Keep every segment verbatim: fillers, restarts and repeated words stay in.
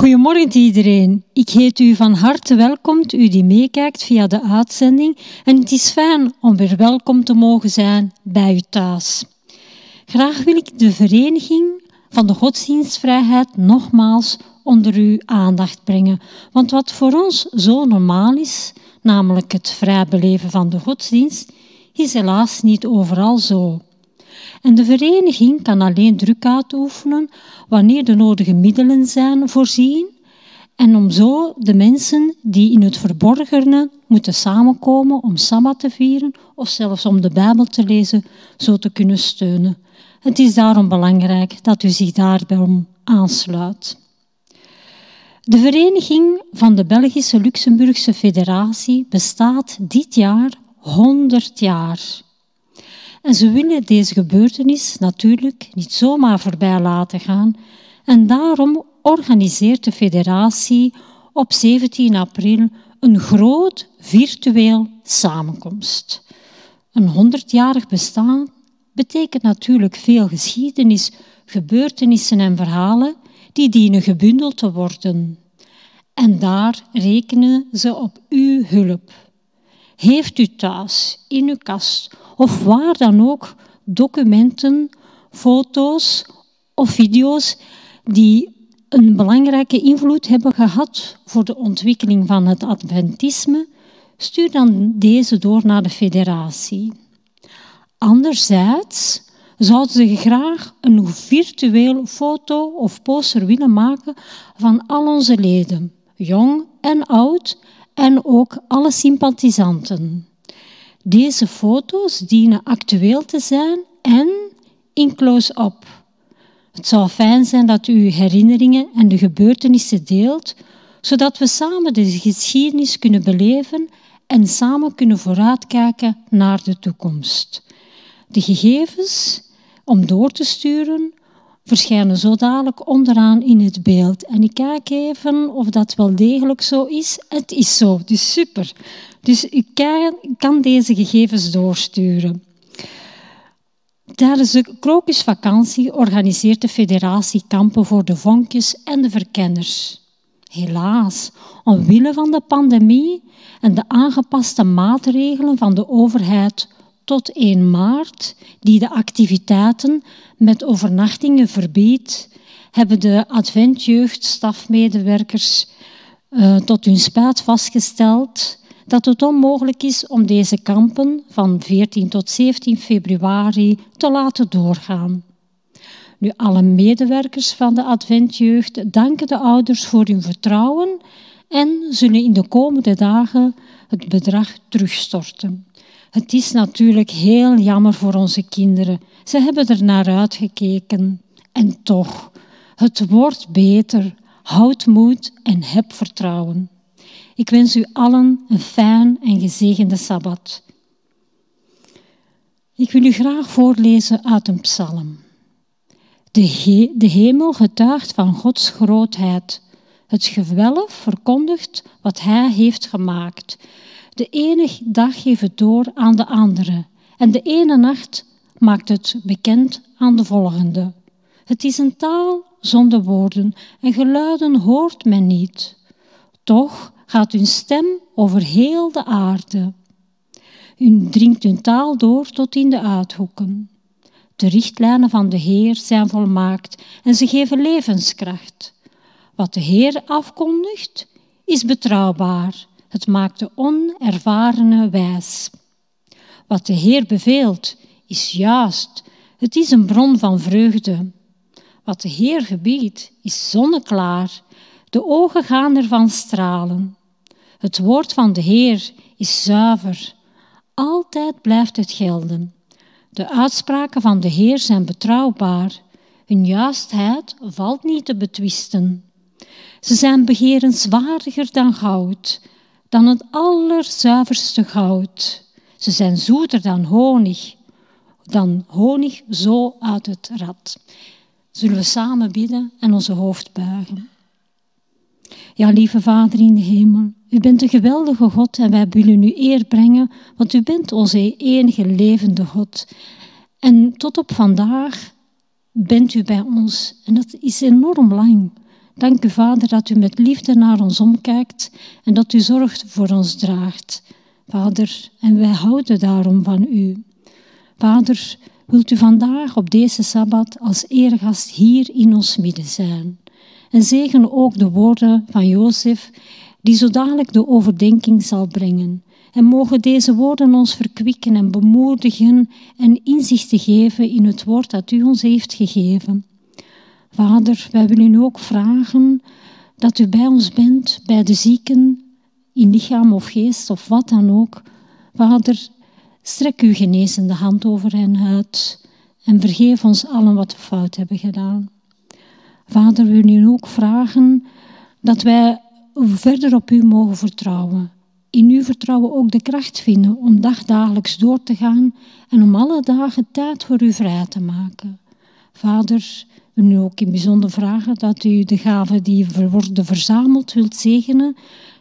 Goedemorgen iedereen. Ik heet u van harte welkom, u die meekijkt via de uitzending. En het is fijn om weer welkom te mogen zijn bij u thuis. Graag wil ik de Vereniging van de Godsdienstvrijheid nogmaals onder uw aandacht brengen. Want wat voor ons zo normaal is, namelijk het vrij beleven van de godsdienst, is helaas niet overal zo. En de vereniging kan alleen druk uitoefenen wanneer de nodige middelen zijn voorzien en om zo de mensen die in het verborgene moeten samenkomen om Sabbat te vieren of zelfs om de Bijbel te lezen, zo te kunnen steunen. Het is daarom belangrijk dat u zich daarbij aansluit. De Vereniging van de Belgische Luxemburgse Federatie bestaat dit jaar honderd jaar. En ze willen deze gebeurtenis natuurlijk niet zomaar voorbij laten gaan. En daarom organiseert de federatie op zeventien april een groot virtueel samenkomst. Een honderdjarig bestaan betekent natuurlijk veel geschiedenis, gebeurtenissen en verhalen die dienen gebundeld te worden. En daar rekenen ze op uw hulp. Heeft u thuis, in uw kast of waar dan ook documenten, foto's of video's die een belangrijke invloed hebben gehad voor de ontwikkeling van het adventisme, stuur dan deze door naar de federatie. Anderzijds zouden ze graag een virtueel foto of poster willen maken van al onze leden, jong en oud en ook alle sympathisanten. Deze foto's dienen actueel te zijn en in close-up. Het zou fijn zijn dat u uw herinneringen en de gebeurtenissen deelt, zodat we samen de geschiedenis kunnen beleven en samen kunnen vooruitkijken naar de toekomst. De gegevens om door te sturen verschijnen zo dadelijk onderaan in het beeld. En ik kijk even of dat wel degelijk zo is. Het is zo, dus super. Dus u kan deze gegevens doorsturen. Tijdens de krokusvakantie organiseert de federatie kampen voor de vonkjes en de verkenners. Helaas, omwille van de pandemie en de aangepaste maatregelen van de overheid tot één maart, die de activiteiten met overnachtingen verbiedt, hebben de Adventjeugdstafmedewerkers uh, tot hun spijt vastgesteld dat het onmogelijk is om deze kampen van veertien tot zeventien februari te laten doorgaan. Nu, alle medewerkers van de Adventjeugd danken de ouders voor hun vertrouwen en zullen in de komende dagen het bedrag terugstorten. Het is natuurlijk heel jammer voor onze kinderen. Ze hebben er naar uitgekeken. En toch, het wordt beter. Houd moed en heb vertrouwen. Ik wens u allen een fijn en gezegende Sabbat. Ik wil u graag voorlezen uit een psalm. De, he- de hemel getuigt van Gods grootheid. Het gewelf verkondigt wat Hij heeft gemaakt. De ene dag geeft het door aan de andere en de ene nacht maakt het bekend aan de volgende. Het is een taal zonder woorden en geluiden hoort men niet. Toch gaat hun stem over heel de aarde. U dringt hun taal door tot in de uithoeken. De richtlijnen van de Heer zijn volmaakt en ze geven levenskracht. Wat de Heer afkondigt, is betrouwbaar. Het maakt de onervarene wijs. Wat de Heer beveelt, is juist. Het is een bron van vreugde. Wat de Heer gebiedt, is zonneklaar. De ogen gaan ervan stralen. Het woord van de Heer is zuiver. Altijd blijft het gelden. De uitspraken van de Heer zijn betrouwbaar. Hun juistheid valt niet te betwisten. Ze zijn begerenswaardiger dan goud, dan het allerzuiverste goud. Ze zijn zoeter dan honig, dan honig zo uit het rad. Zullen we samen bidden en onze hoofd buigen. Ja, lieve Vader in de hemel, u bent een geweldige God en wij willen u eer brengen, want u bent onze enige levende God. En tot op vandaag bent u bij ons en dat is enorm lang. Dank u, Vader, dat u met liefde naar ons omkijkt en dat u zorg voor ons draagt. Vader, en wij houden daarom van u. Vader, wilt u vandaag op deze Sabbat als eregast hier in ons midden zijn. En zegen ook de woorden van Jozef, die zo dadelijk de overdenking zal brengen. En mogen deze woorden ons verkwikken en bemoedigen en inzicht te geven in het woord dat u ons heeft gegeven. Vader, wij willen u ook vragen dat u bij ons bent, bij de zieken, in lichaam of geest of wat dan ook. Vader, strek uw genezende hand over hen uit en vergeef ons allen wat we fout hebben gedaan. Vader, we willen u ook vragen dat wij verder op u mogen vertrouwen. In uw vertrouwen ook de kracht vinden om dagdagelijks door te gaan en om alle dagen tijd voor u vrij te maken. Vader, we nu ook in bijzonder vragen dat u de gaven die worden verzameld wilt zegenen,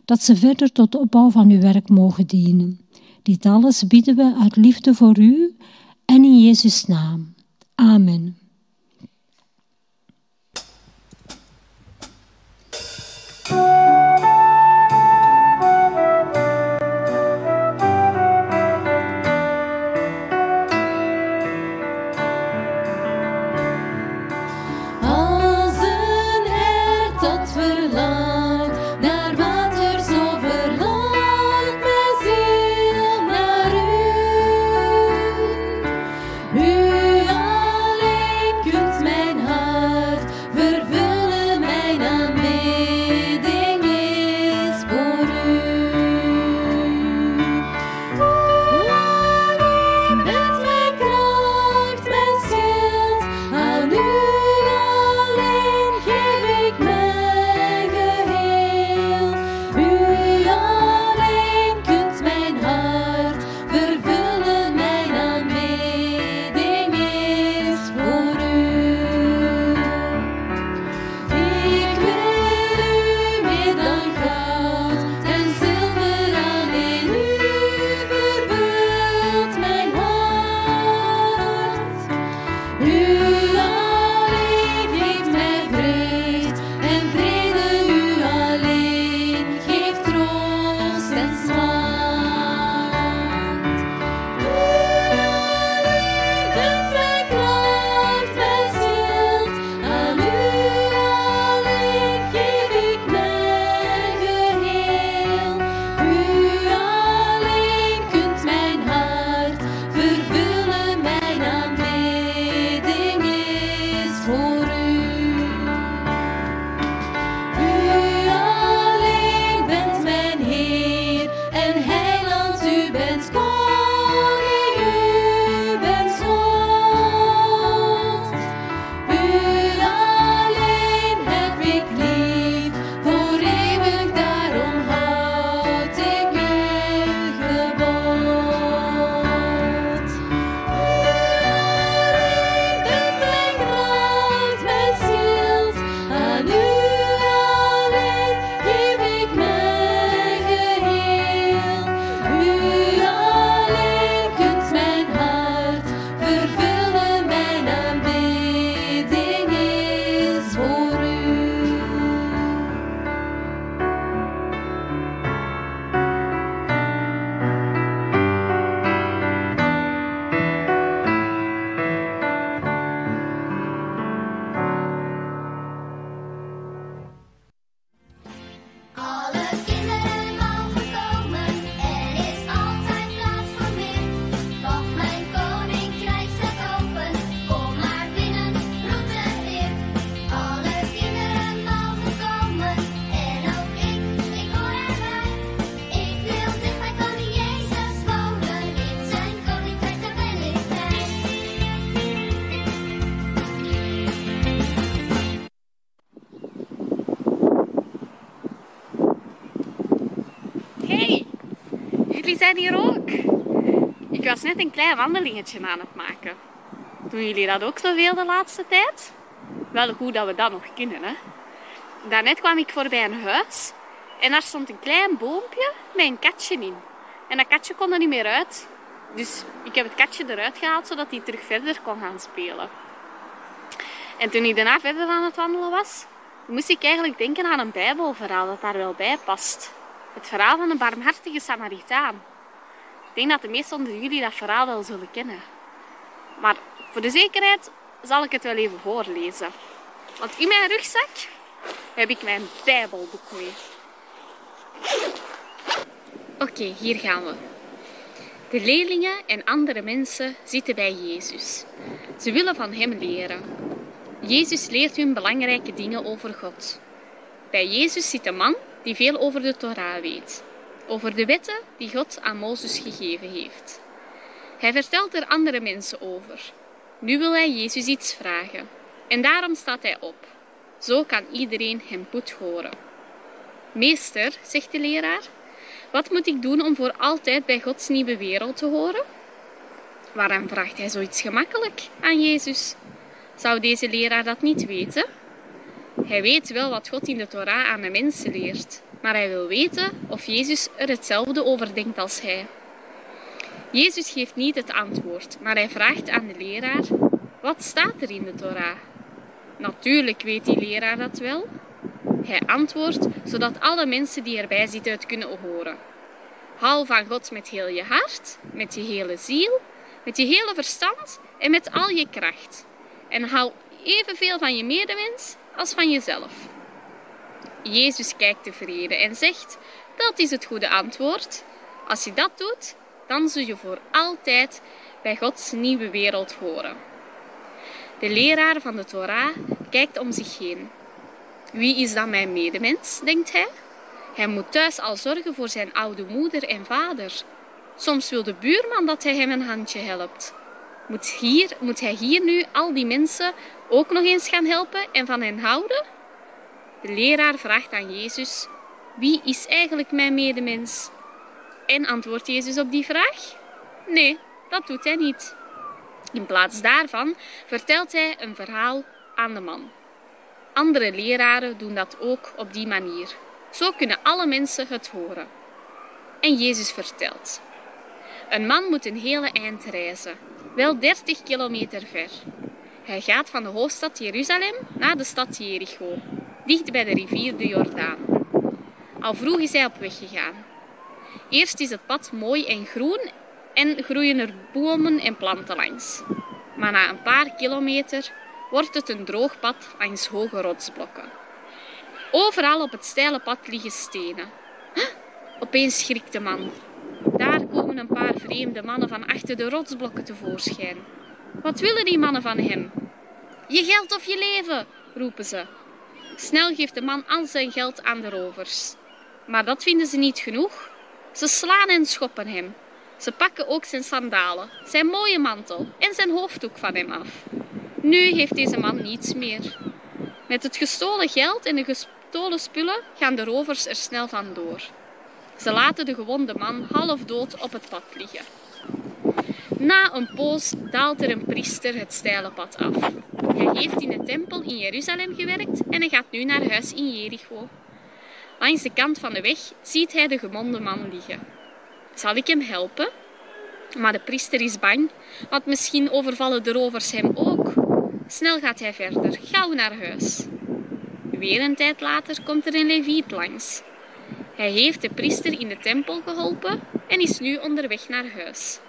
dat ze verder tot opbouw van uw werk mogen dienen. Dit alles bieden we uit liefde voor u en in Jezus' naam. Amen. Jullie zijn hier ook. Ik was net een klein wandelingetje aan het maken. Doen jullie dat ook zoveel de laatste tijd? Wel goed dat we dat nog kunnen, hè? Daarnet kwam ik voorbij een huis en daar stond een klein boompje met een katje in. En dat katje kon er niet meer uit. Dus ik heb het katje eruit gehaald zodat hij terug verder kon gaan spelen. En toen ik daarna verder aan het wandelen was, moest ik eigenlijk denken aan een Bijbelverhaal dat daar wel bij past. Het verhaal van een barmhartige Samaritaan. Ik denk dat de meesten onder jullie dat verhaal wel zullen kennen. Maar voor de zekerheid zal ik het wel even voorlezen. Want in mijn rugzak heb ik mijn Bijbelboek mee. Oké, okay, hier gaan we. De leerlingen en andere mensen zitten bij Jezus. Ze willen van hem leren. Jezus leert hun belangrijke dingen over God. Bij Jezus zit een man die veel over de Torah weet. Over de wetten die God aan Mozes gegeven heeft. Hij vertelt er andere mensen over. Nu wil hij Jezus iets vragen. En daarom staat hij op. Zo kan iedereen hem goed horen. Meester, zegt de leraar, wat moet ik doen om voor altijd bij Gods nieuwe wereld te horen? Waarom vraagt hij zoiets gemakkelijk aan Jezus? Zou deze leraar dat niet weten? Hij weet wel wat God in de Torah aan de mensen leert, maar hij wil weten of Jezus er hetzelfde over denkt als hij. Jezus geeft niet het antwoord, maar hij vraagt aan de leraar, wat staat er in de Torah? Natuurlijk weet die leraar dat wel. Hij antwoordt, zodat alle mensen die erbij zitten het kunnen horen. Hou van God met heel je hart, met je hele ziel, met je hele verstand en met al je kracht. En hou evenveel van je medemens als van jezelf. Jezus kijkt tevreden en zegt, dat is het goede antwoord. Als je dat doet, dan zul je voor altijd bij Gods nieuwe wereld horen. De leraar van de Torah kijkt om zich heen. Wie is dan mijn medemens, denkt hij? Hij moet thuis al zorgen voor zijn oude moeder en vader. Soms wil de buurman dat hij hem een handje helpt. Moet, hier, moet hij hier nu al die mensen ook nog eens gaan helpen en van hen houden? De leraar vraagt aan Jezus, wie is eigenlijk mijn medemens? En antwoordt Jezus op die vraag? Nee, dat doet hij niet. In plaats daarvan vertelt hij een verhaal aan de man. Andere leraren doen dat ook op die manier. Zo kunnen alle mensen het horen. En Jezus vertelt. Een man moet een hele eind reizen, wel dertig kilometer ver. Hij gaat van de hoofdstad Jeruzalem naar de stad Jericho, dicht bij de rivier de Jordaan. Al vroeg is hij op weg gegaan. Eerst is het pad mooi en groen en groeien er bomen en planten langs. Maar na een paar kilometer wordt het een droog pad langs hoge rotsblokken. Overal op het steile pad liggen stenen. Huh? Opeens schrikt de man. Daar komen een paar vreemde mannen van achter de rotsblokken tevoorschijn. Wat willen die mannen van hem? Je geld of je leven, roepen ze. Snel geeft de man al zijn geld aan de rovers. Maar dat vinden ze niet genoeg. Ze slaan en schoppen hem. Ze pakken ook zijn sandalen, zijn mooie mantel en zijn hoofddoek van hem af. Nu heeft deze man niets meer. Met het gestolen geld en de gestolen spullen gaan de rovers er snel vandoor. Ze laten de gewonde man half dood op het pad liggen. Na een poos daalt er een priester het steile pad af. Hij heeft in de tempel in Jeruzalem gewerkt en hij gaat nu naar huis in Jericho. Langs de kant van de weg ziet hij de gewonde man liggen. Zal ik hem helpen? Maar de priester is bang, want misschien overvallen de rovers hem ook. Snel gaat hij verder, gauw naar huis. Weer een tijd later komt er een leviet langs. Hij heeft de priester in de tempel geholpen en is nu onderweg naar huis.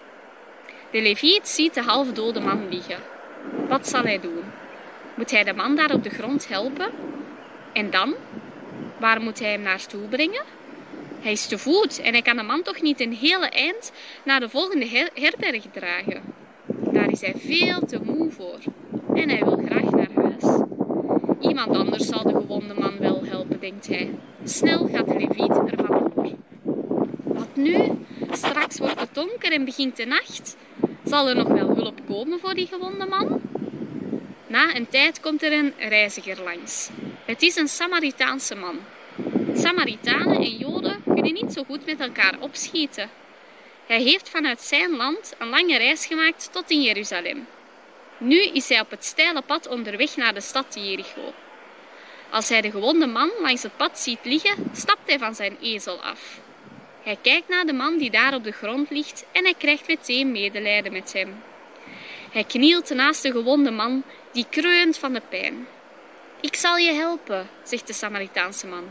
De leviet ziet de halfdode man liggen. Wat zal hij doen? Moet hij de man daar op de grond helpen? En dan? Waar moet hij hem naartoe brengen? Hij is te voet en hij kan de man toch niet een hele eind naar de volgende her- herberg dragen. Daar is hij veel te moe voor. En hij wil graag naar huis. Iemand anders zal de gewonde man wel helpen, denkt hij. Snel gaat de leviet ervan door. Wat nu? Straks wordt het donker en begint de nacht. Zal er nog wel hulp komen voor die gewonde man? Na een tijd komt er een reiziger langs. Het is een Samaritaanse man. Samaritanen en Joden kunnen niet zo goed met elkaar opschieten. Hij heeft vanuit zijn land een lange reis gemaakt tot in Jeruzalem. Nu is hij op het steile pad onderweg naar de stad Jericho. Als hij de gewonde man langs het pad ziet liggen, stapt hij van zijn ezel af. Hij kijkt naar de man die daar op de grond ligt en hij krijgt meteen medelijden met hem. Hij knielt naast de gewonde man die kreunt van de pijn. Ik zal je helpen, zegt de Samaritaanse man.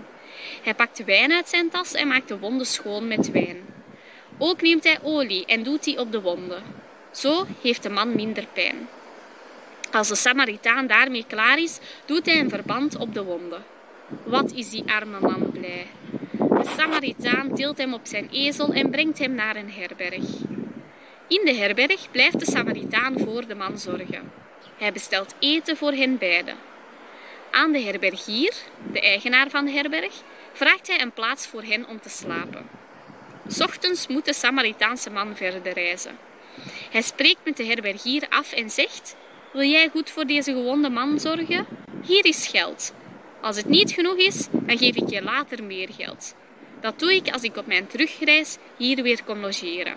Hij pakt wijn uit zijn tas en maakt de wonden schoon met wijn. Ook neemt hij olie en doet die op de wonden. Zo heeft de man minder pijn. Als de Samaritaan daarmee klaar is, doet hij een verband op de wonden. Wat is die arme man blij. De Samaritaan tilt hem op zijn ezel en brengt hem naar een herberg. In de herberg blijft de Samaritaan voor de man zorgen. Hij bestelt eten voor hen beiden. Aan de herbergier, de eigenaar van de herberg, vraagt hij een plaats voor hen om te slapen. 's Ochtends moet de Samaritaanse man verder reizen. Hij spreekt met de herbergier af en zegt: wil jij goed voor deze gewonde man zorgen? Hier is geld. Als het niet genoeg is, dan geef ik je later meer geld. Dat doe ik als ik op mijn terugreis hier weer kom logeren.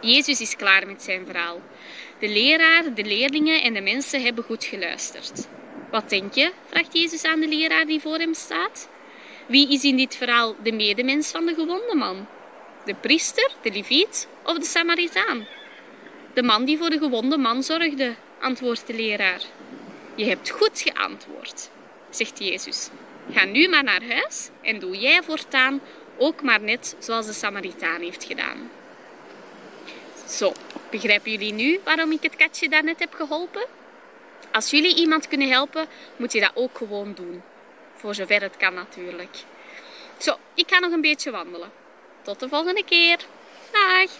Jezus is klaar met zijn verhaal. De leraar, de leerlingen en de mensen hebben goed geluisterd. Wat denk je? Vraagt Jezus aan de leraar die voor hem staat. Wie is in dit verhaal de medemens van de gewonde man? De priester, de leviet of de Samaritaan? De man die voor de gewonde man zorgde, antwoordt de leraar. Je hebt goed geantwoord, zegt Jezus. Ga nu maar naar huis en doe jij voortaan ook maar net zoals de Samaritaan heeft gedaan. Zo, begrijpen jullie nu waarom ik het katje daarnet heb geholpen? Als jullie iemand kunnen helpen, moet je dat ook gewoon doen. Voor zover het kan natuurlijk. Zo, ik ga nog een beetje wandelen. Tot de volgende keer. Dag!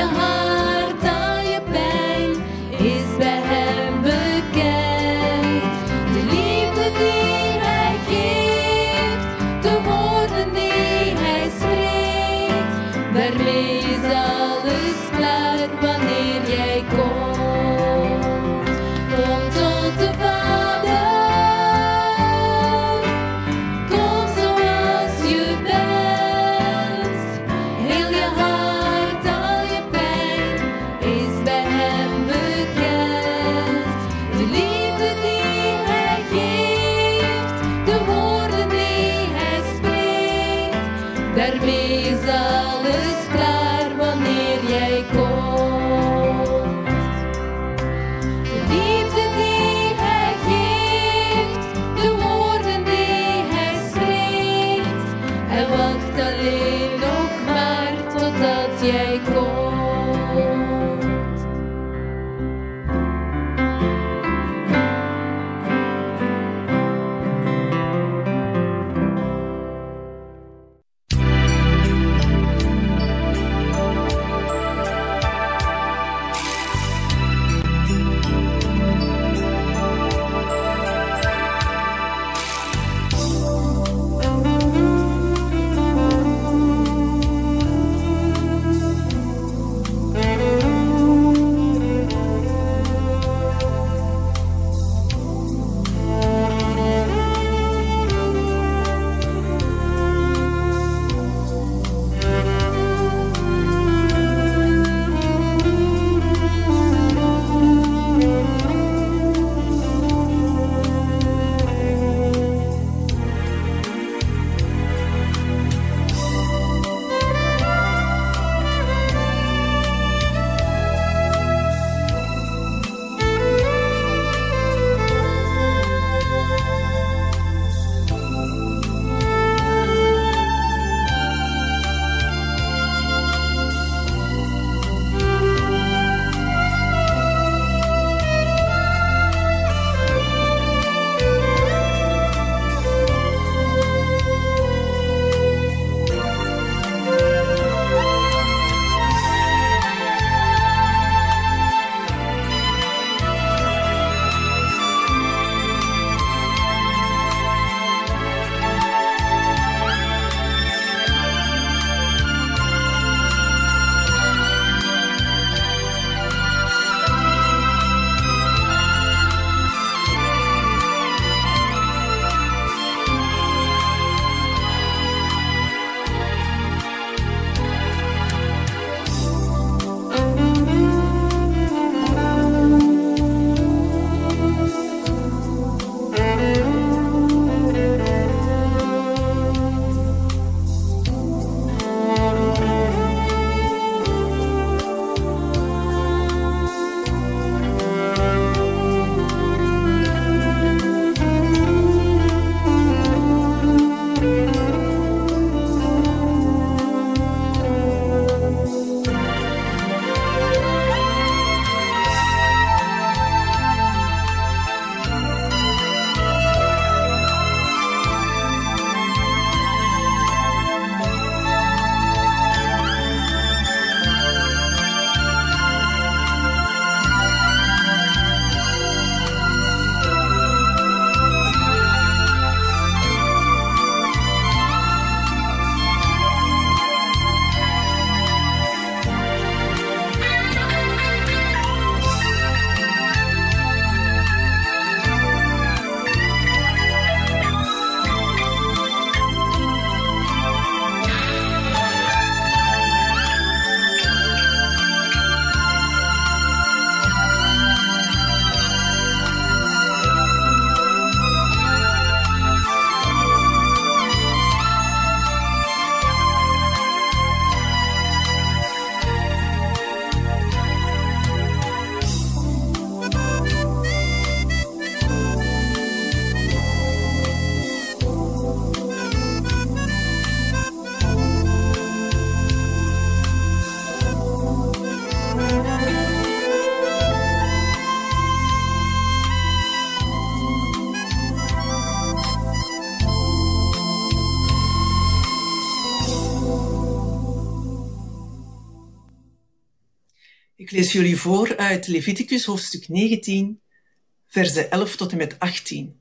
Hart, al je pijn is bij hem bekend. Ik lees jullie voor uit Leviticus hoofdstuk negentien, verzen elf tot en met achttien.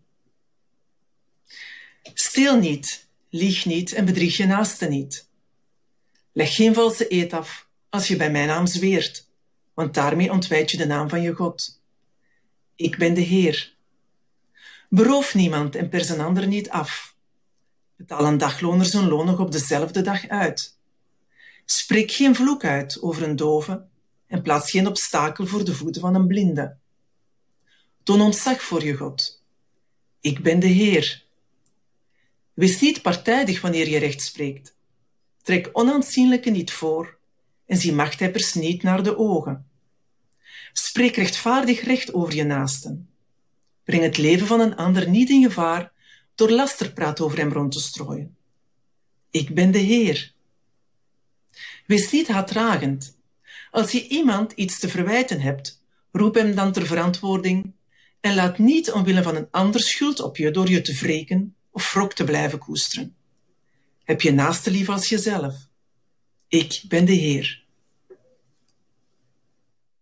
Steel niet, lieg niet en bedrieg je naaste niet. Leg geen valse eed af als je bij mijn naam zweert, want daarmee ontwijd je de naam van je God. Ik ben de Heer. Beroof niemand en pers een ander niet af. Betaal een dagloner zijn loon nog op dezelfde dag uit. Spreek geen vloek uit over een dove en plaats geen obstakel voor de voeten van een blinde. Toon ontzag voor je God. Ik ben de Heer. Wees niet partijdig wanneer je recht spreekt. Trek onaanzienlijke niet voor en zie machthebbers niet naar de ogen. Spreek rechtvaardig recht over je naasten. Breng het leven van een ander niet in gevaar door lasterpraat over hem rond te strooien. Ik ben de Heer. Wees niet haatdragend. Als je iemand iets te verwijten hebt, roep hem dan ter verantwoording en laat niet omwille van een ander schuld op je door je te wreken of wrok te blijven koesteren. Heb je naaste lief als jezelf. Ik ben de Heer.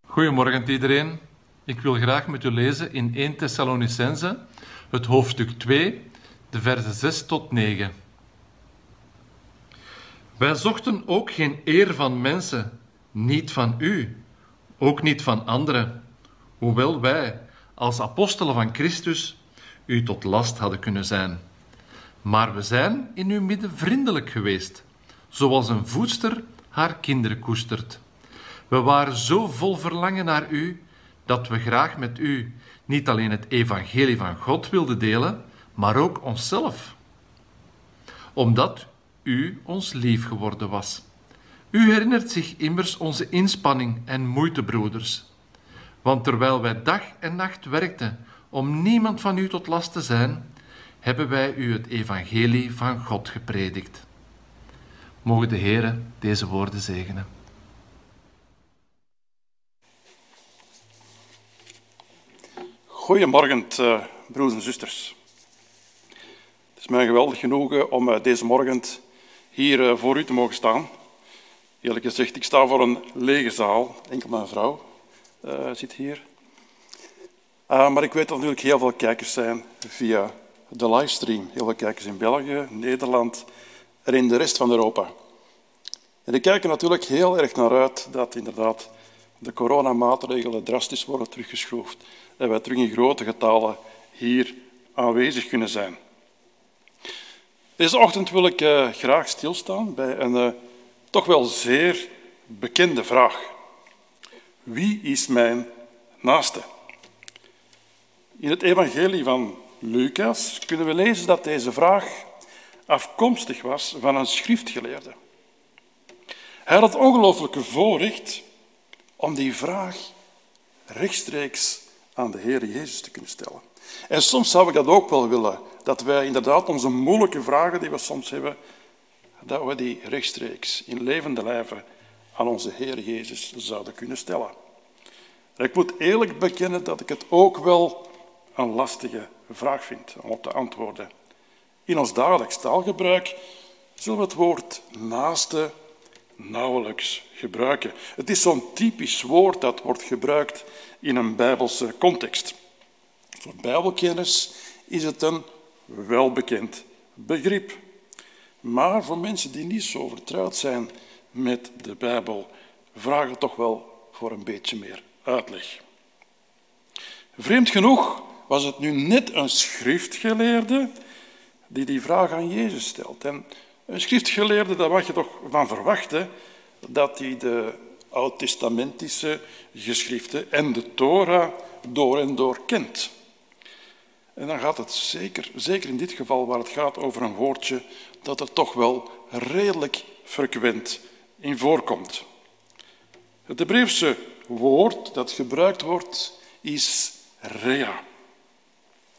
Goedemorgen iedereen. Ik wil graag met u lezen in Eerste Thessalonicenzen, het hoofdstuk twee, de verzen zes tot negen. Wij zochten ook geen eer van mensen, niet van u, ook niet van anderen, hoewel wij, als apostelen van Christus, u tot last hadden kunnen zijn. Maar we zijn in uw midden vriendelijk geweest, zoals een voedster haar kinderen koestert. We waren zo vol verlangen naar u, dat we graag met u niet alleen het evangelie van God wilden delen, maar ook onszelf. Omdat u ons lief geworden was. U herinnert zich immers onze inspanning en moeite, broeders. Want terwijl wij dag en nacht werkten om niemand van u tot last te zijn, hebben wij u het evangelie van God gepredikt. Mogen de Heere deze woorden zegenen. Goedemorgen, broers en zusters. Het is mij een geweldig genoegen om deze morgen hier voor u te mogen staan. Eerlijk gezegd, ik sta voor een lege zaal. Enkel mijn vrouw uh, zit hier. Uh, maar ik weet dat er natuurlijk heel veel kijkers zijn via de livestream. Heel veel kijkers in België, Nederland en in de rest van Europa. En die kijken natuurlijk heel erg naar uit dat inderdaad de coronamaatregelen drastisch worden teruggeschroefd. En wij terug in grote getalen hier aanwezig kunnen zijn. Deze ochtend wil ik uh, graag stilstaan bij een uh, toch wel zeer bekende vraag. Wie is mijn naaste? In het evangelie van Lucas kunnen we lezen dat deze vraag afkomstig was van een schriftgeleerde. Hij had het ongelooflijke voorrecht om die vraag rechtstreeks aan de Heer Jezus te kunnen stellen. En soms zou ik dat ook wel willen, dat wij inderdaad onze moeilijke vragen die we soms hebben, dat we die rechtstreeks in levende lijven aan onze Heer Jezus zouden kunnen stellen. En ik moet eerlijk bekennen dat ik het ook wel een lastige vraag vind om op te antwoorden. In ons dagelijks taalgebruik zullen we het woord naaste nauwelijks gebruiken. Het is zo'n typisch woord dat wordt gebruikt in een bijbelse context. Voor bijbelkenners is het een welbekend begrip. Maar voor mensen die niet zo vertrouwd zijn met de Bijbel, vragen we toch wel voor een beetje meer uitleg. Vreemd genoeg was het nu net een schriftgeleerde die die vraag aan Jezus stelt. En een schriftgeleerde, daar mag je toch van verwachten dat hij de Oudtestamentische geschriften en de Torah door en door kent. En dan gaat het zeker, zeker in dit geval waar het gaat over een woordje dat er toch wel redelijk frequent in voorkomt. Het Hebreeuwse woord dat gebruikt wordt is rea.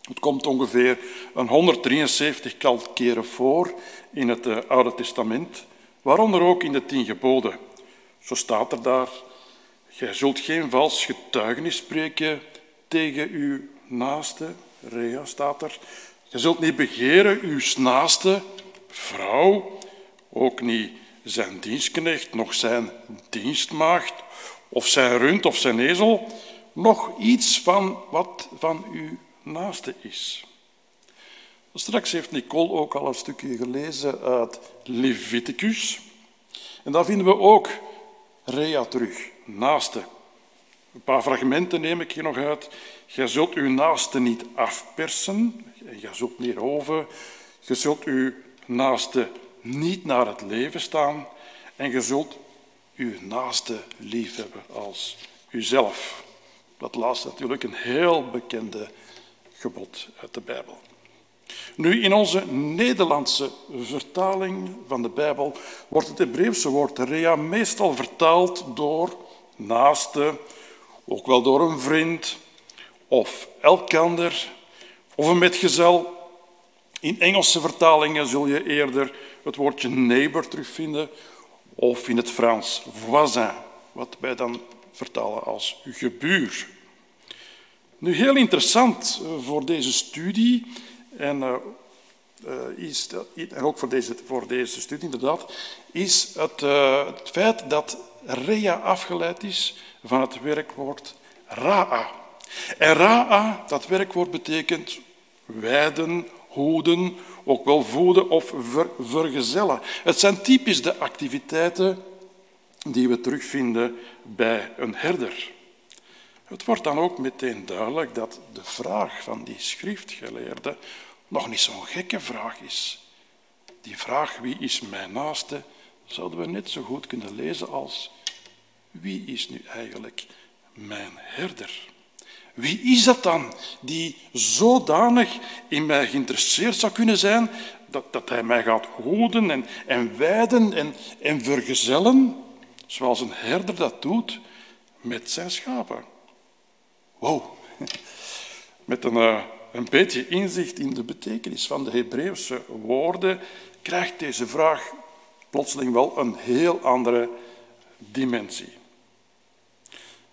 Het komt ongeveer een honderddrieënzeventigtal keren voor in het Oude Testament, waaronder ook in de Tien Geboden. Zo staat er daar, gij zult geen vals getuigenis spreken tegen uw naaste. Rea staat er. Je zult niet begeren uw naaste vrouw, ook niet zijn dienstknecht, nog zijn dienstmaagd, of zijn rund of zijn ezel, nog iets van wat van uw naaste is. Straks heeft Nicole ook al een stukje gelezen uit Leviticus. En daar vinden we ook rea terug, naaste. Een paar fragmenten neem ik hier nog uit. Gij zult uw naaste niet afpersen, gij zult niet roven, gij zult uw naaste niet naar het leven staan en gij zult uw naaste lief hebben als uzelf. Dat laatste natuurlijk een heel bekende gebod uit de Bijbel. Nu, in onze Nederlandse vertaling van de Bijbel wordt het Hebreeuwse woord rea meestal vertaald door naaste, ook wel door een vriend of elkander of een metgezel. In Engelse vertalingen zul je eerder het woordje neighbor terugvinden of in het Frans voisin, wat wij dan vertalen als gebuur. Nu, heel interessant voor deze studie... En, uh, is, en ook voor deze, voor deze studie inderdaad, is het, uh, het feit dat rea afgeleid is van het werkwoord ra'a. En ra'a, dat werkwoord betekent weiden, hoeden, ook wel voeden of ver, vergezellen. Het zijn typisch de activiteiten die we terugvinden bij een herder. Het wordt dan ook meteen duidelijk dat de vraag van die schriftgeleerde nog niet zo'n gekke vraag is. Die vraag, wie is mijn naaste, zouden we net zo goed kunnen lezen als wie is nu eigenlijk mijn herder? Wie is dat dan die zodanig in mij geïnteresseerd zou kunnen zijn dat, dat hij mij gaat hoeden en, en weiden en, en vergezellen, zoals een herder dat doet met zijn schapen? Wow, met een, een beetje inzicht in de betekenis van de Hebreeuwse woorden krijgt deze vraag plotseling wel een heel andere dimensie.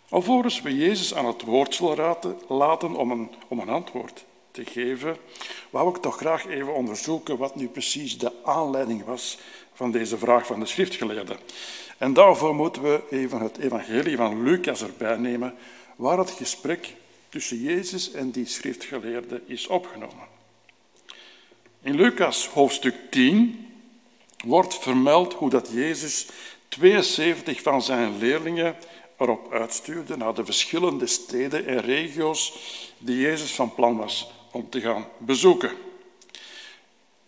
Alvorens we Jezus aan het woord zullen laten om een, om een antwoord te geven, wou ik toch graag even onderzoeken wat nu precies de aanleiding was van deze vraag van de schriftgeleerden. En daarvoor moeten we even het evangelie van Lucas erbij nemen, waar het gesprek tussen Jezus en die schriftgeleerde is opgenomen. In Lucas hoofdstuk tien wordt vermeld hoe dat Jezus tweeënzeventig van zijn leerlingen erop uitstuurde naar de verschillende steden en regio's die Jezus van plan was om te gaan bezoeken.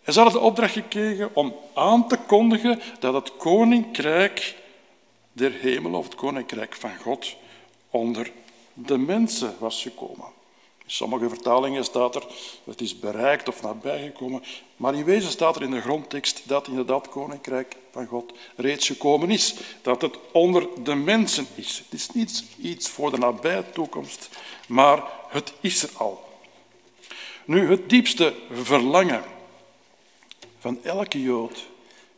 En ze hadden de opdracht gekregen om aan te kondigen dat het Koninkrijk der Hemelen, of het Koninkrijk van God, onder de mensen was gekomen. In sommige vertalingen staat er, het is bereikt of nabijgekomen, maar in wezen staat er in de grondtekst dat inderdaad het Koninkrijk van God reeds gekomen is. Dat het onder de mensen is. Het is niet iets voor de nabije toekomst, maar het is er al. Nu, het diepste verlangen van elke Jood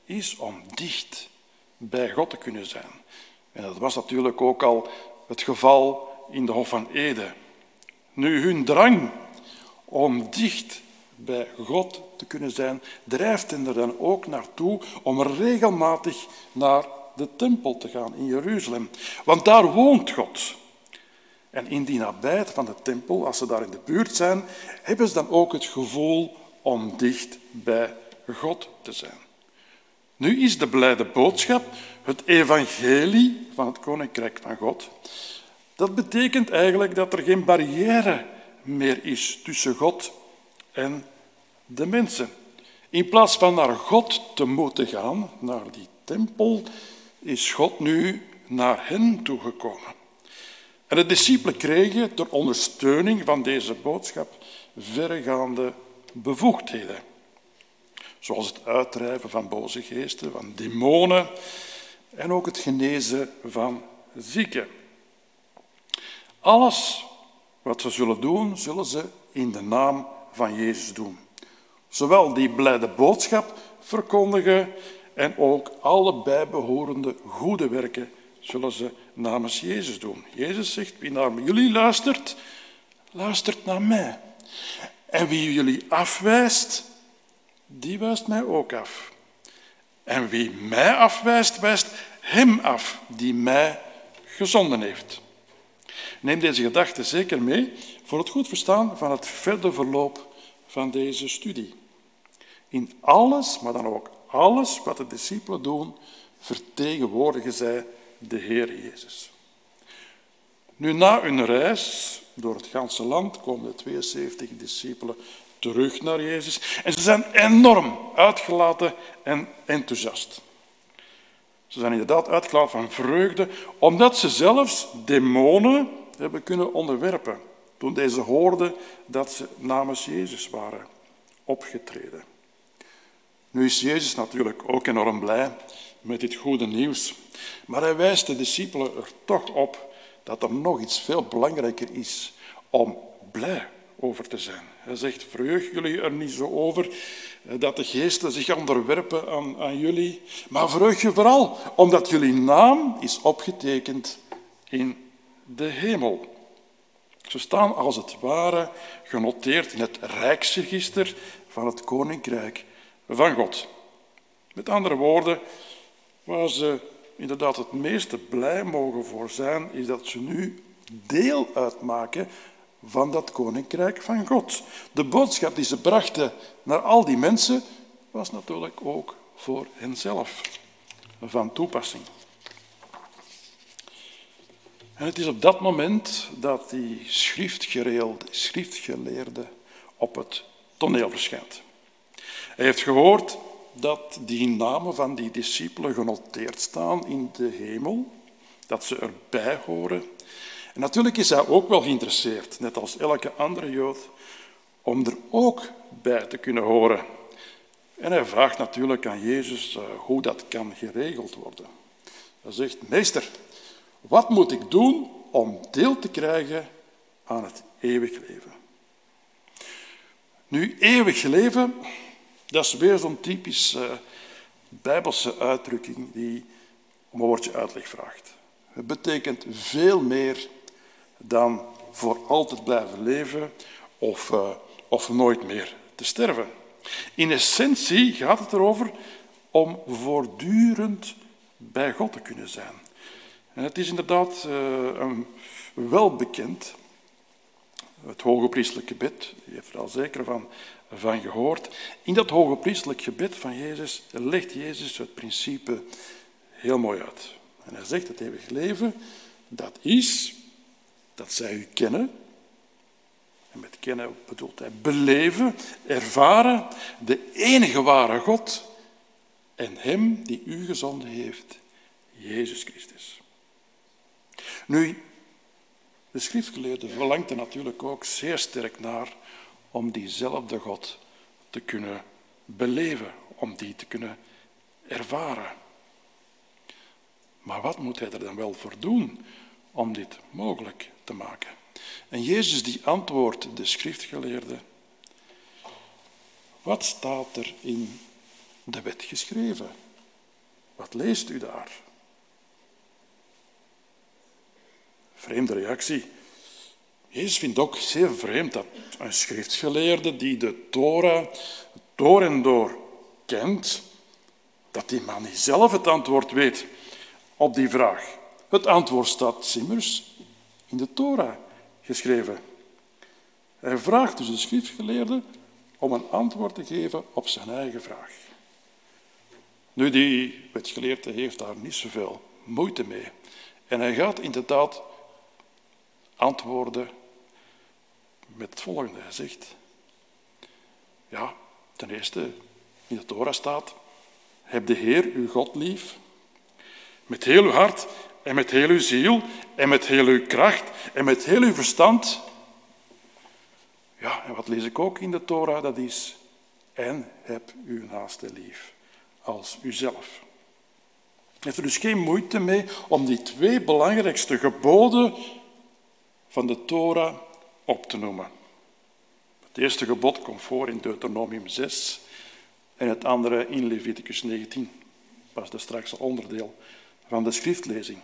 is om dicht bij God te kunnen zijn. En dat was natuurlijk ook al het geval in de Hof van Eden. Nu, hun drang om dicht bij God te kunnen zijn, drijft hen er dan ook naartoe om regelmatig naar de tempel te gaan in Jeruzalem. Want daar woont God. En in die nabijheid van de tempel, als ze daar in de buurt zijn, hebben ze dan ook het gevoel om dicht bij God te zijn. Nu is de blijde boodschap, het evangelie van het Koninkrijk van God, dat betekent eigenlijk dat er geen barrière meer is tussen God en de mensen. In plaats van naar God te moeten gaan, naar die tempel, is God nu naar hen toegekomen. En de discipelen kregen ter ondersteuning van deze boodschap verregaande bevoegdheden. Zoals het uitdrijven van boze geesten, van demonen en ook het genezen van zieken. Alles wat ze zullen doen, zullen ze in de naam van Jezus doen. Zowel die blijde boodschap verkondigen en ook alle bijbehorende goede werken zullen ze namens Jezus doen. Jezus zegt, wie naar jullie luistert, luistert naar mij. En wie jullie afwijst, die wijst mij ook af. En wie mij afwijst, wijst hem af die mij gezonden heeft. Neem deze gedachte zeker mee voor het goed verstaan van het verder verloop van deze studie. In alles, maar dan ook alles wat de discipelen doen, vertegenwoordigen zij de Heer Jezus. Nu, na hun reis door het ganse land, komen de tweeënzeventig discipelen terug naar Jezus. En ze zijn enorm uitgelaten en enthousiast. Ze zijn inderdaad uitgelaten van vreugde, omdat ze zelfs demonen hebben kunnen onderwerpen. Toen deze hoorden dat ze namens Jezus waren opgetreden. Nu is Jezus natuurlijk ook enorm blij met dit goede nieuws. Maar hij wijst de discipelen er toch op dat er nog iets veel belangrijker is om blij over te zijn. Hij zegt, verheug jullie er niet zo over dat de geesten zich onderwerpen aan, aan jullie, maar verheug je vooral omdat jullie naam is opgetekend in de hemel. Ze staan als het ware genoteerd in het rijksregister van het Koninkrijk van God. Met andere woorden, waar ze inderdaad het meeste blij mogen voor zijn, is dat ze nu deel uitmaken van dat Koninkrijk van God. De boodschap die ze brachten naar al die mensen was natuurlijk ook voor henzelf van toepassing. En het is op dat moment dat die schriftgeleerde op het toneel verschijnt. Hij heeft gehoord dat die namen van die discipelen genoteerd staan in de hemel, dat ze erbij horen. En natuurlijk is hij ook wel geïnteresseerd, net als elke andere Jood, om er ook bij te kunnen horen. En hij vraagt natuurlijk aan Jezus hoe dat kan geregeld worden. Hij zegt, meester, wat moet ik doen om deel te krijgen aan het eeuwig leven? Nu, eeuwig leven, dat is weer zo'n typische Bijbelse uitdrukking die om een woordje uitleg vraagt. Het betekent veel meer dan voor altijd blijven leven of, uh, of nooit meer te sterven. In essentie gaat het erover om voortdurend bij God te kunnen zijn. En het is inderdaad uh, wel bekend, het hogepriestelijk gebed, je hebt er al zeker van, van gehoord. In dat hogepriestelijk gebed van Jezus legt Jezus het principe heel mooi uit. En hij zegt, het eeuwig leven, dat is dat zij u kennen. En met kennen bedoelt hij beleven, ervaren, de enige ware God en hem die u gezonden heeft, Jezus Christus. Nu, de schriftgeleerde verlangt er natuurlijk ook zeer sterk naar om diezelfde God te kunnen beleven, om die te kunnen ervaren. Maar wat moet hij er dan wel voor doen om dit mogelijk te maken? En Jezus die antwoordt de schriftgeleerde, wat staat er in de wet geschreven? Wat leest u daar? Vreemde reactie. Jezus vindt ook zeer vreemd dat een schriftgeleerde die de Torah door en door kent, dat die man niet zelf het antwoord weet op die vraag. Het antwoord staat immers in de Torah geschreven. Hij vraagt dus de schriftgeleerde om een antwoord te geven op zijn eigen vraag. Nu, die wetgeleerde heeft daar niet zoveel moeite mee. En hij gaat inderdaad antwoorden met het volgende. Hij zegt, ja, ten eerste, in de Torah staat, heb de Heer uw God lief, met heel uw hart en met heel uw ziel en met heel uw kracht en met heel uw verstand. Ja, en wat lees ik ook in de Torah, dat is, en heb uw naaste lief als uzelf. Hij heeft er dus geen moeite mee om die twee belangrijkste geboden van de Torah op te noemen. Het eerste gebod komt voor in Deuteronomium zes en het andere in Leviticus negentien. Was dat straks een onderdeel van de schriftlezing.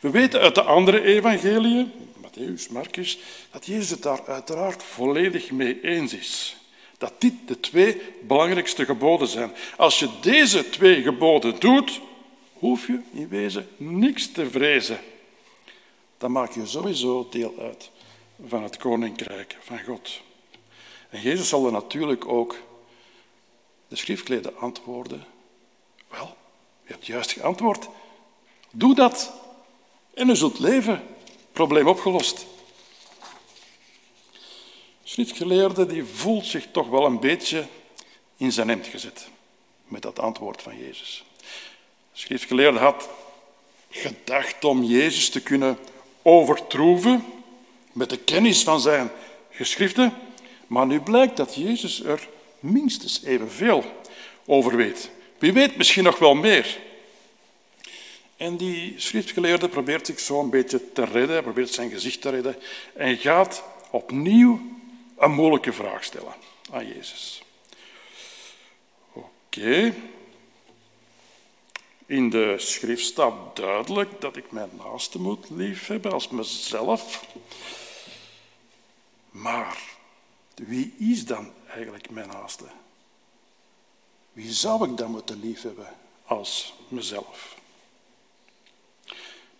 We weten uit de andere evangeliën, Matthäus, Marcus, dat Jezus het daar uiteraard volledig mee eens is. Dat dit de twee belangrijkste geboden zijn. Als je deze twee geboden doet, hoef je in wezen niks te vrezen. Dan maak je sowieso deel uit van het Koninkrijk van God. En Jezus zal er natuurlijk ook de schriftgeleerden antwoorden. Wel, je hebt juist geantwoord. Doe dat en u zult leven. Probleem opgelost. De schriftgeleerde die voelt zich toch wel een beetje in zijn hemd gezet met dat antwoord van Jezus. De schriftgeleerde had gedacht om Jezus te kunnen overtroeven met de kennis van zijn geschriften, maar nu blijkt dat Jezus er minstens evenveel over weet. Wie weet, misschien nog wel meer. En die schriftgeleerde probeert zich zo een beetje te redden, probeert zijn gezicht te redden en gaat opnieuw een moeilijke vraag stellen aan Jezus. Oké. Okay. In de schrift staat duidelijk dat ik mijn naaste moet liefhebben als mezelf. Maar wie is dan eigenlijk mijn naaste? Wie zou ik dan moeten liefhebben als mezelf?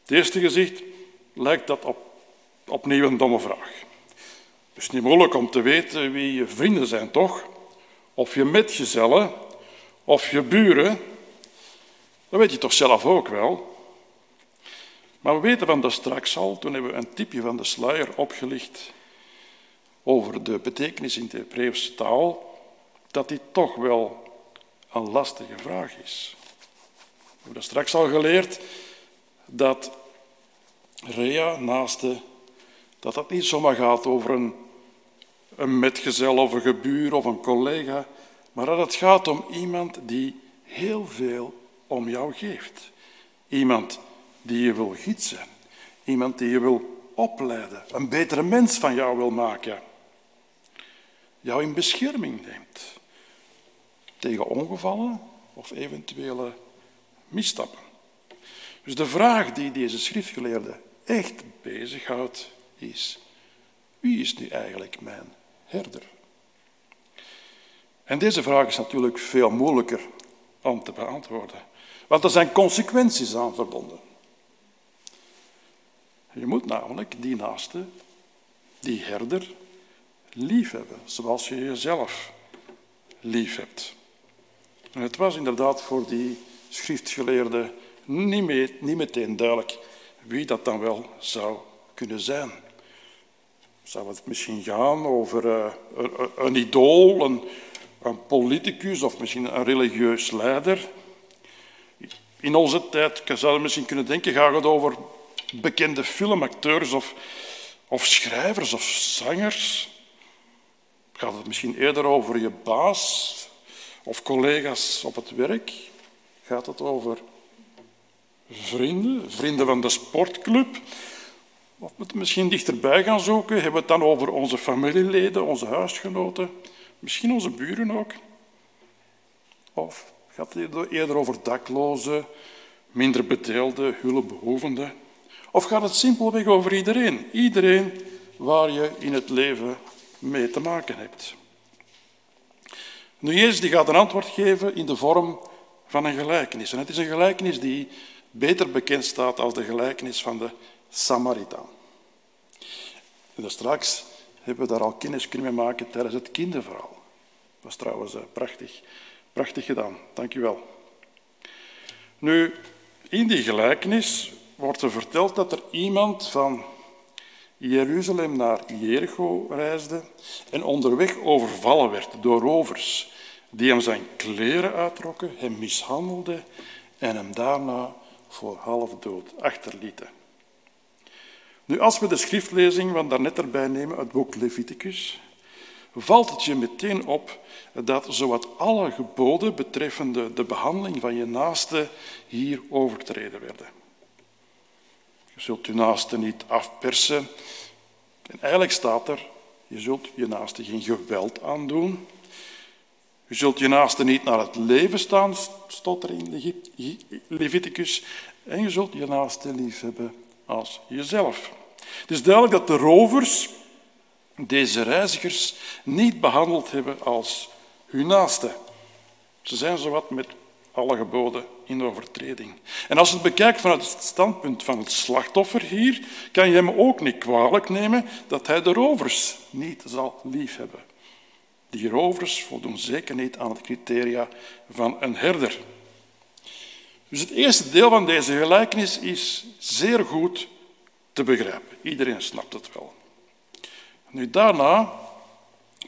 Het eerste gezicht lijkt dat op, opnieuw een domme vraag. Het is niet moeilijk om te weten wie je vrienden zijn, toch? Of je metgezellen, of je buren. Dat weet je toch zelf ook wel? Maar we weten van dat straks al, toen hebben we een tipje van de sluier opgelicht over de betekenis in de Hebreeuwse taal, dat dit toch wel een lastige vraag is. We hebben dat straks al geleerd, dat Rea naaste, dat dat niet zomaar gaat over een, een metgezel of een gebuur of een collega, maar dat het gaat om iemand die heel veel om jou geeft. Iemand die je wil gidsen. Iemand die je wil opleiden. Een betere mens van jou wil maken. Jou in bescherming neemt. Tegen ongevallen of eventuele misstappen. Dus de vraag die deze schriftgeleerde echt bezighoudt is: wie is nu eigenlijk mijn herder? En deze vraag is natuurlijk veel moeilijker om te beantwoorden. Want er zijn consequenties aan verbonden. Je moet namelijk die naaste, die herder, lief hebben, zoals je jezelf lief hebt. En het was inderdaad voor die schriftgeleerde niet, mee, niet meteen duidelijk wie dat dan wel zou kunnen zijn. Zou het misschien gaan over uh, een, een idool, een Een politicus of misschien een religieus leider. In onze tijd zouden we misschien kunnen denken, gaat het over bekende filmacteurs of, of schrijvers of zangers? Gaat het misschien eerder over je baas of collega's op het werk? Gaat het over vrienden, vrienden van de sportclub? Of moeten we misschien dichterbij gaan zoeken? Hebben we het dan over onze familieleden, onze huisgenoten? Misschien onze buren ook. Of gaat het eerder over daklozen, minder bedeelden, hulpbehoevenden? Of gaat het simpelweg over iedereen? Iedereen waar je in het leven mee te maken hebt. Nu, Jezus die gaat een antwoord geven in de vorm van een gelijkenis. En het is een gelijkenis die beter bekend staat als de gelijkenis van de Samaritaan. En daar straks hebben we daar al kennis kunnen mee maken tijdens het kinderverhaal. Dat was trouwens prachtig, prachtig gedaan. Dank u wel. Nu, in die gelijkenis wordt er verteld dat er iemand van Jeruzalem naar Jericho reisde en onderweg overvallen werd door rovers die hem zijn kleren uittrokken, hem mishandelden en hem daarna voor half dood achterlieten. Nu, als we de schriftlezing van daarnet erbij nemen, het boek Leviticus, valt het je meteen op dat zowat alle geboden betreffende de behandeling van je naaste hier overtreden werden. Je zult je naaste niet afpersen. En eigenlijk staat er, je zult je naaste geen geweld aandoen. Je zult je naaste niet naar het leven staan, stond er in Leviticus. En je zult je naaste lief hebben als jezelf. Het is duidelijk dat de rovers deze reizigers niet behandeld hebben als hun naaste. Ze zijn zowat met alle geboden in de overtreding. En als je het bekijkt vanuit het standpunt van het slachtoffer hier, kan je hem ook niet kwalijk nemen dat hij de rovers niet zal liefhebben. Die rovers voldoen zeker niet aan de criteria van een herder. Dus het eerste deel van deze gelijkenis is zeer goed te begrijpen. Iedereen snapt het wel. Nu, daarna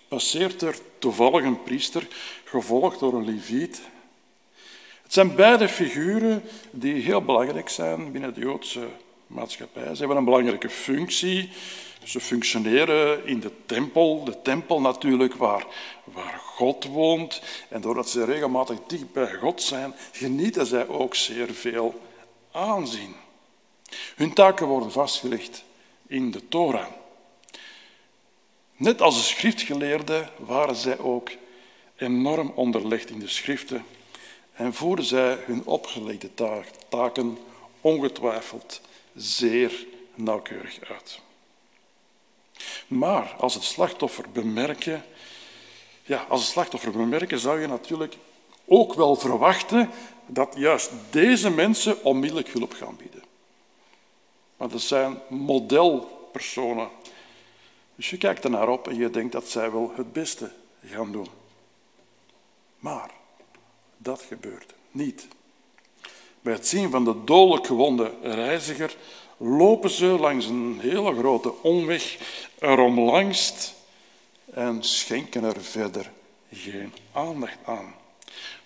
passeert er toevallig een priester, gevolgd door een leviet. Het zijn beide figuren die heel belangrijk zijn binnen de Joodse maatschappij. Ze hebben een belangrijke functie. Ze functioneren in de tempel, de tempel natuurlijk waar, waar God woont. En doordat ze regelmatig dicht bij God zijn, genieten zij ook zeer veel aanzien. Hun taken worden vastgelegd in de Torah. Net als de schriftgeleerden waren zij ook enorm onderlegd in de schriften en voerden zij hun opgelegde taken ongetwijfeld zeer nauwkeurig uit. Maar als het slachtoffer bemerken, ja, als het slachtoffer bemerken zou je natuurlijk ook wel verwachten dat juist deze mensen onmiddellijk hulp gaan bieden. Maar dat zijn modelpersonen. Dus je kijkt ernaar op en je denkt dat zij wel het beste gaan doen. Maar dat gebeurt niet. Bij het zien van de dodelijk gewonde reiziger lopen ze langs een hele grote omweg erom langs en schenken er verder geen aandacht aan.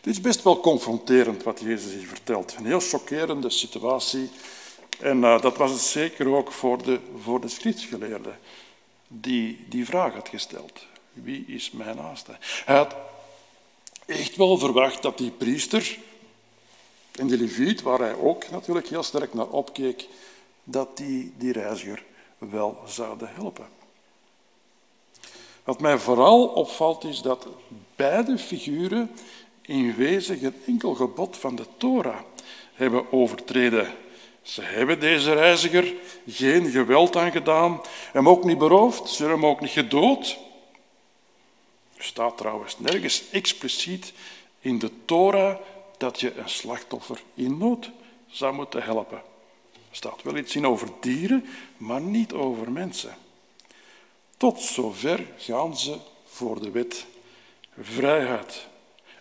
Dit is best wel confronterend wat Jezus hier vertelt. Een heel chockerende situatie. En uh, dat was het zeker ook voor de, voor de schriftgeleerden die die vraag had gesteld. Wie is mijn naaste? Hij had echt wel verwacht dat die priester en die leviet, waar hij ook natuurlijk heel sterk naar opkeek, dat die die reiziger wel zouden helpen. Wat mij vooral opvalt is dat beide figuren in wezen een enkel gebod van de Torah hebben overtreden. Ze hebben deze reiziger geen geweld aangedaan, hem ook niet beroofd, ze hebben hem ook niet gedood. Er staat trouwens nergens expliciet in de Torah dat je een slachtoffer in nood zou moeten helpen. Er staat wel iets in over dieren, maar niet over mensen. Tot zover gaan ze voor de wet vrijheid.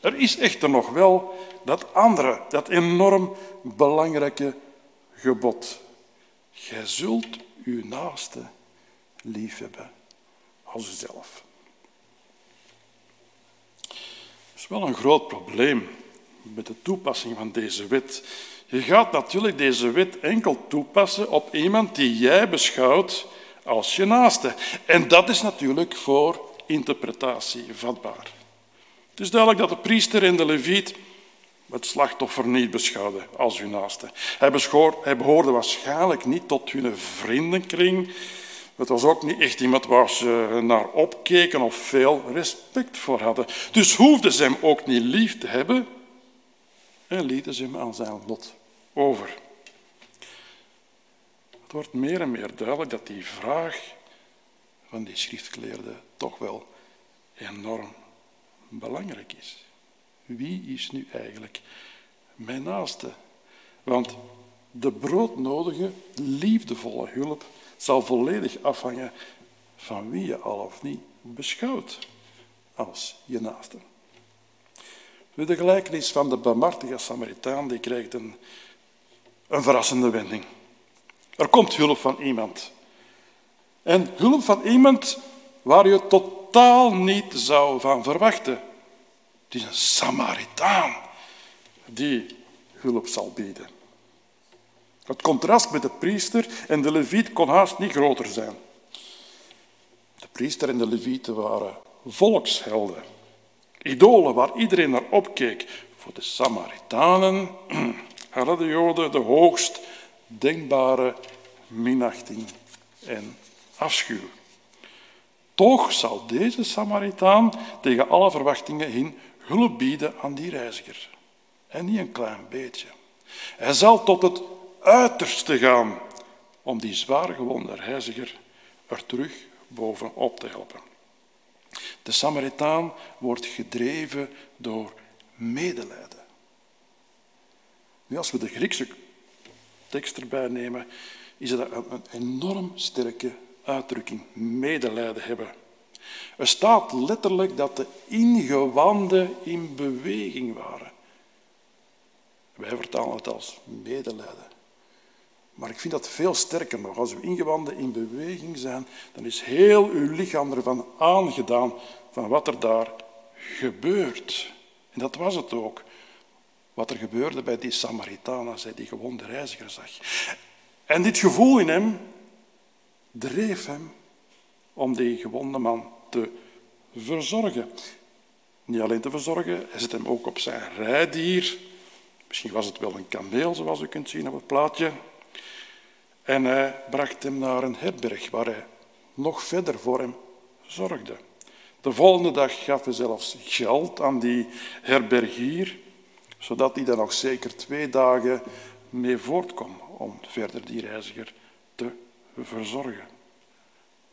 Er is echter nog wel dat andere, dat enorm belangrijke gebod. Gij zult uw naaste liefhebben als uzelf. Dat is wel een groot probleem met de toepassing van deze wet. Je gaat natuurlijk deze wet enkel toepassen op iemand die jij beschouwt als je naaste. En dat is natuurlijk voor interpretatie vatbaar. Het is duidelijk dat de priester en de leviet het slachtoffer niet beschouwden als hun naaste. Hij, hij behoorde waarschijnlijk niet tot hun vriendenkring. Het was ook niet echt iemand waar ze naar opkeken of veel respect voor hadden. Dus hoefden ze hem ook niet lief te hebben en lieten ze hem aan zijn lot over. Het wordt meer en meer duidelijk dat die vraag van die schriftgeleerden toch wel enorm belangrijk is. Wie is nu eigenlijk mijn naaste? Want de broodnodige, liefdevolle hulp zal volledig afhangen van wie je al of niet beschouwt als je naaste. De gelijkenis van de barmhartige Samaritaan die krijgt een, een verrassende wending. Er komt hulp van iemand. En hulp van iemand waar je totaal niet zou van verwachten. Het is een Samaritaan die hulp zal bieden. Het contrast met de priester en de leviet kon haast niet groter zijn. De priester en de levieten waren volkshelden. Idolen waar iedereen naar opkeek. Voor de Samaritanen hadden de Joden de hoogst denkbare minachting en afschuw. Toch zal deze Samaritaan tegen alle verwachtingen in hulp bieden aan die reiziger. En niet een klein beetje. Hij zal tot het uiterste gaan om die zwaargewonde reiziger er terug bovenop te helpen. De Samaritaan wordt gedreven door medelijden. Nu, als we de Griekse tekst erbij nemen, is dat een enorm sterke uitdrukking, medelijden hebben. Er staat letterlijk dat de ingewanden in beweging waren. Wij vertalen het als medelijden. Maar ik vind dat veel sterker nog. Als uw ingewanden in beweging zijn, dan is heel uw lichaam ervan aangedaan van wat er daar gebeurt. En dat was het ook. Wat er gebeurde bij die Samaritanen, zij die gewonde reiziger zag. En dit gevoel in hem dreef hem om die gewonde man te verzorgen. Niet alleen te verzorgen, hij zet hem ook op zijn rijdier. Misschien was het wel een kameel, zoals u kunt zien op het plaatje. En hij bracht hem naar een herberg waar hij nog verder voor hem zorgde. De volgende dag gaf hij zelfs geld aan die herbergier, zodat hij daar nog zeker twee dagen mee voortkwam om verder die reiziger te verzorgen.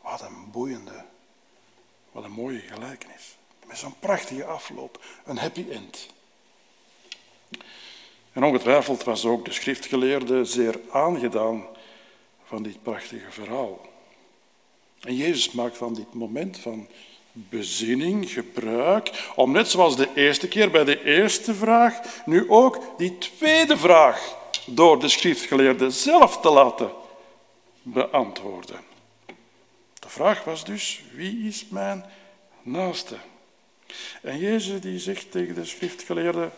Wat een boeiende, wat een mooie gelijkenis. Met zo'n prachtige afloop, een happy end. En ongetwijfeld was ook de schriftgeleerde zeer aangedaan van dit prachtige verhaal. En Jezus maakt van dit moment van bezinning gebruik om, net zoals de eerste keer bij de eerste vraag, nu ook die tweede vraag door de schriftgeleerde zelf te laten beantwoorden. De vraag was dus, wie is mijn naaste? En Jezus die zegt tegen de schriftgeleerde,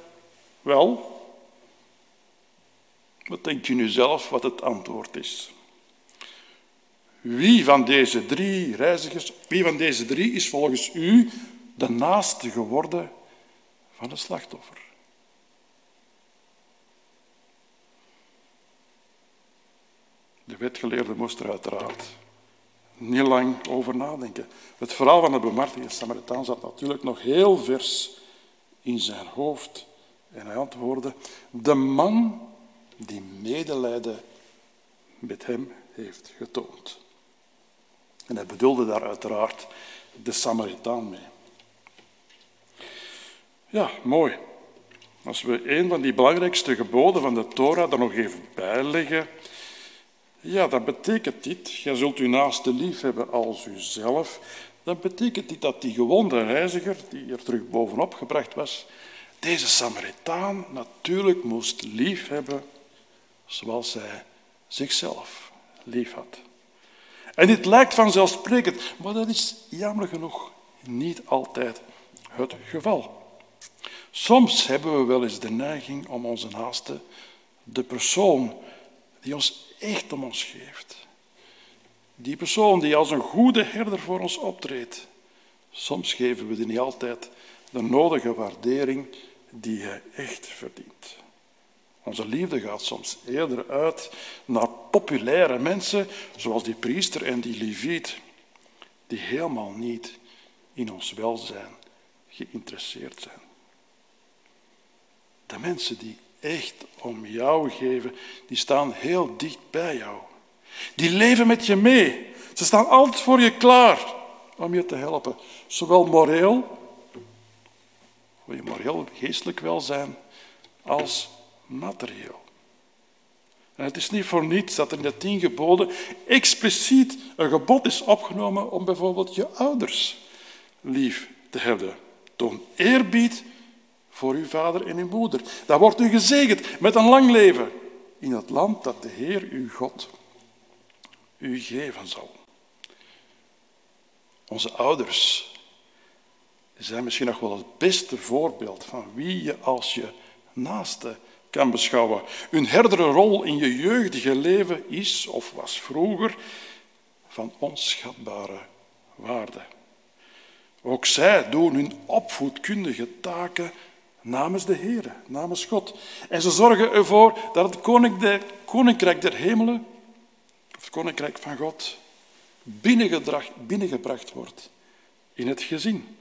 wel, wat denk je nu zelf wat het antwoord is? Wie van deze drie reizigers, wie van deze drie is volgens u de naaste geworden van het slachtoffer? De wetgeleerde moest er uiteraard niet lang over nadenken. Het verhaal van de bemartige Samaritaan zat natuurlijk nog heel vers in zijn hoofd. En hij antwoordde, de man die medelijden met hem heeft getoond. En hij bedoelde daar uiteraard de Samaritaan mee. Ja, mooi. Als we een van die belangrijkste geboden van de Torah er nog even bij leggen, ja, dan betekent dit, gij zult uw naaste lief hebben als uzelf, dan betekent dit dat die gewonde reiziger, die er terug bovenop gebracht was, deze Samaritaan natuurlijk moest lief hebben zoals hij zichzelf lief had. En dit lijkt vanzelfsprekend, maar dat is jammer genoeg niet altijd het geval. Soms hebben we wel eens de neiging om onze naaste, de persoon die ons echt om ons geeft, die persoon die als een goede herder voor ons optreedt, soms geven we die niet altijd de nodige waardering die hij echt verdient. Onze liefde gaat soms eerder uit naar populaire mensen, zoals die priester en die leviet, die helemaal niet in ons welzijn geïnteresseerd zijn. De mensen die echt om jou geven, die staan heel dicht bij jou. Die leven met je mee. Ze staan altijd voor je klaar om je te helpen. Zowel moreel, voor je moreel geestelijk welzijn, als materieel. En het is niet voor niets dat er in de tien geboden expliciet een gebod is opgenomen om bijvoorbeeld je ouders lief te hebben. Toon eerbied voor uw vader en uw moeder. Dan wordt u gezegend met een lang leven in het land dat de Heer uw God u geven zal. Onze ouders zijn misschien nog wel het beste voorbeeld van wie je als je naaste kan beschouwen. Hun herdere rol in je jeugdige leven is, of was vroeger, van onschatbare waarde. Ook zij doen hun opvoedkundige taken namens de Heer, namens God. En ze zorgen ervoor dat het Koninkrijk der Hemelen, of het Koninkrijk van God, binnengebracht wordt in het gezin.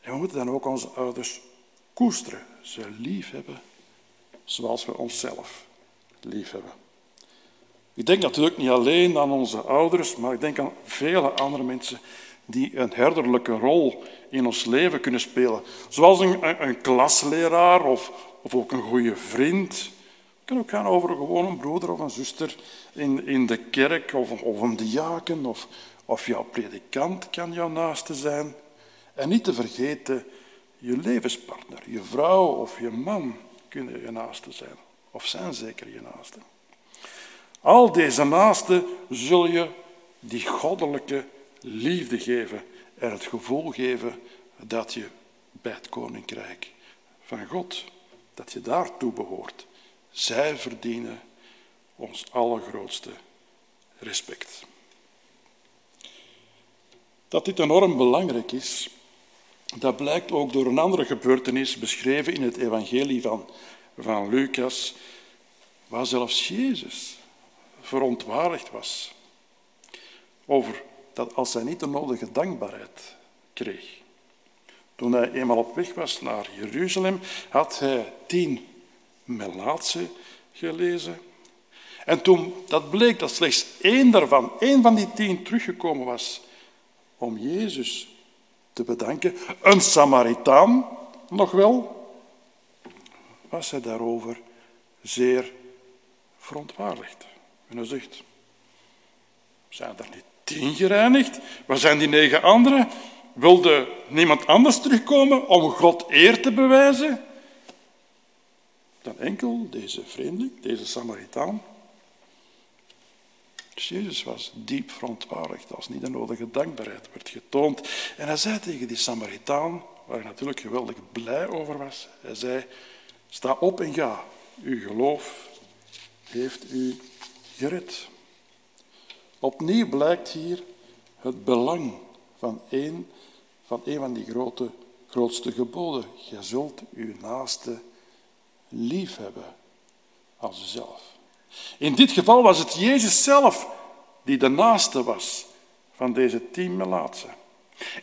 En we moeten dan ook onze ouders koesteren, ze lief hebben zoals we onszelf lief hebben. Ik denk natuurlijk niet alleen aan onze ouders, maar ik denk aan vele andere mensen die een herderlijke rol in ons leven kunnen spelen. Zoals een, een, een klasleraar of of ook een goede vriend. Het kan ook gaan over gewoon een broeder of een zuster in, in de kerk, of, of een diaken, of, of jouw predikant kan jouw naaste zijn. En niet te vergeten, je levenspartner, je vrouw of je man kunnen je naaste zijn, of zijn zeker je naaste. Al deze naasten zul je die goddelijke liefde geven en het gevoel geven dat je bij het Koninkrijk van God, dat je daartoe behoort. Zij verdienen ons allergrootste respect. Dat dit enorm belangrijk is, dat blijkt ook door een andere gebeurtenis beschreven in het Evangelie van, van Lucas, waar zelfs Jezus verontwaardigd was over dat als hij niet de nodige dankbaarheid kreeg. Toen hij eenmaal op weg was naar Jeruzalem, had hij tien Melaatse gelezen. En toen dat bleek dat slechts één daarvan, één van die tien teruggekomen was om Jezus te bedanken, een Samaritaan nog wel, was hij daarover zeer verontwaardigd. En hij zegt, zijn er niet tien gereinigd? Waar zijn die negen anderen? Wilde niemand anders terugkomen om God eer te bewijzen dan enkel deze vreemdeling, deze Samaritaan? Dus Jezus was diep verontwaardigd als niet de nodige dankbaarheid werd getoond. En hij zei tegen die Samaritaan, waar hij natuurlijk geweldig blij over was, hij zei, sta op en ga, uw geloof heeft u gered. Opnieuw blijkt hier het belang van één van, één van die grote, grootste geboden. Je zult uw naaste lief hebben als jezelf. In dit geval was het Jezus zelf die de naaste was van deze tien Melaatsen.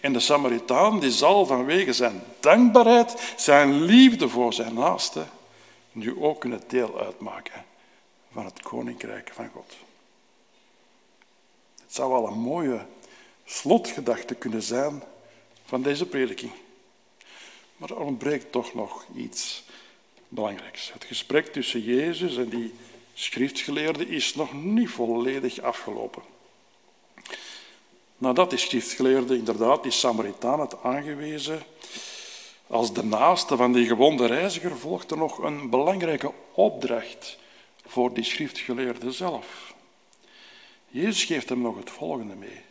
En de Samaritaan die zal vanwege zijn dankbaarheid, zijn liefde voor zijn naaste, nu ook een deel uitmaken van het Koninkrijk van God. Het zou wel een mooie slotgedachte kunnen zijn van deze prediking. Maar er ontbreekt toch nog iets belangrijks. Het gesprek tussen Jezus en die schriftgeleerde is nog niet volledig afgelopen. Nadat die schriftgeleerde inderdaad die Samaritaan had aangewezen als de naaste van die gewonde reiziger, volgde nog een belangrijke opdracht voor die schriftgeleerde zelf. Jezus geeft hem nog het volgende mee.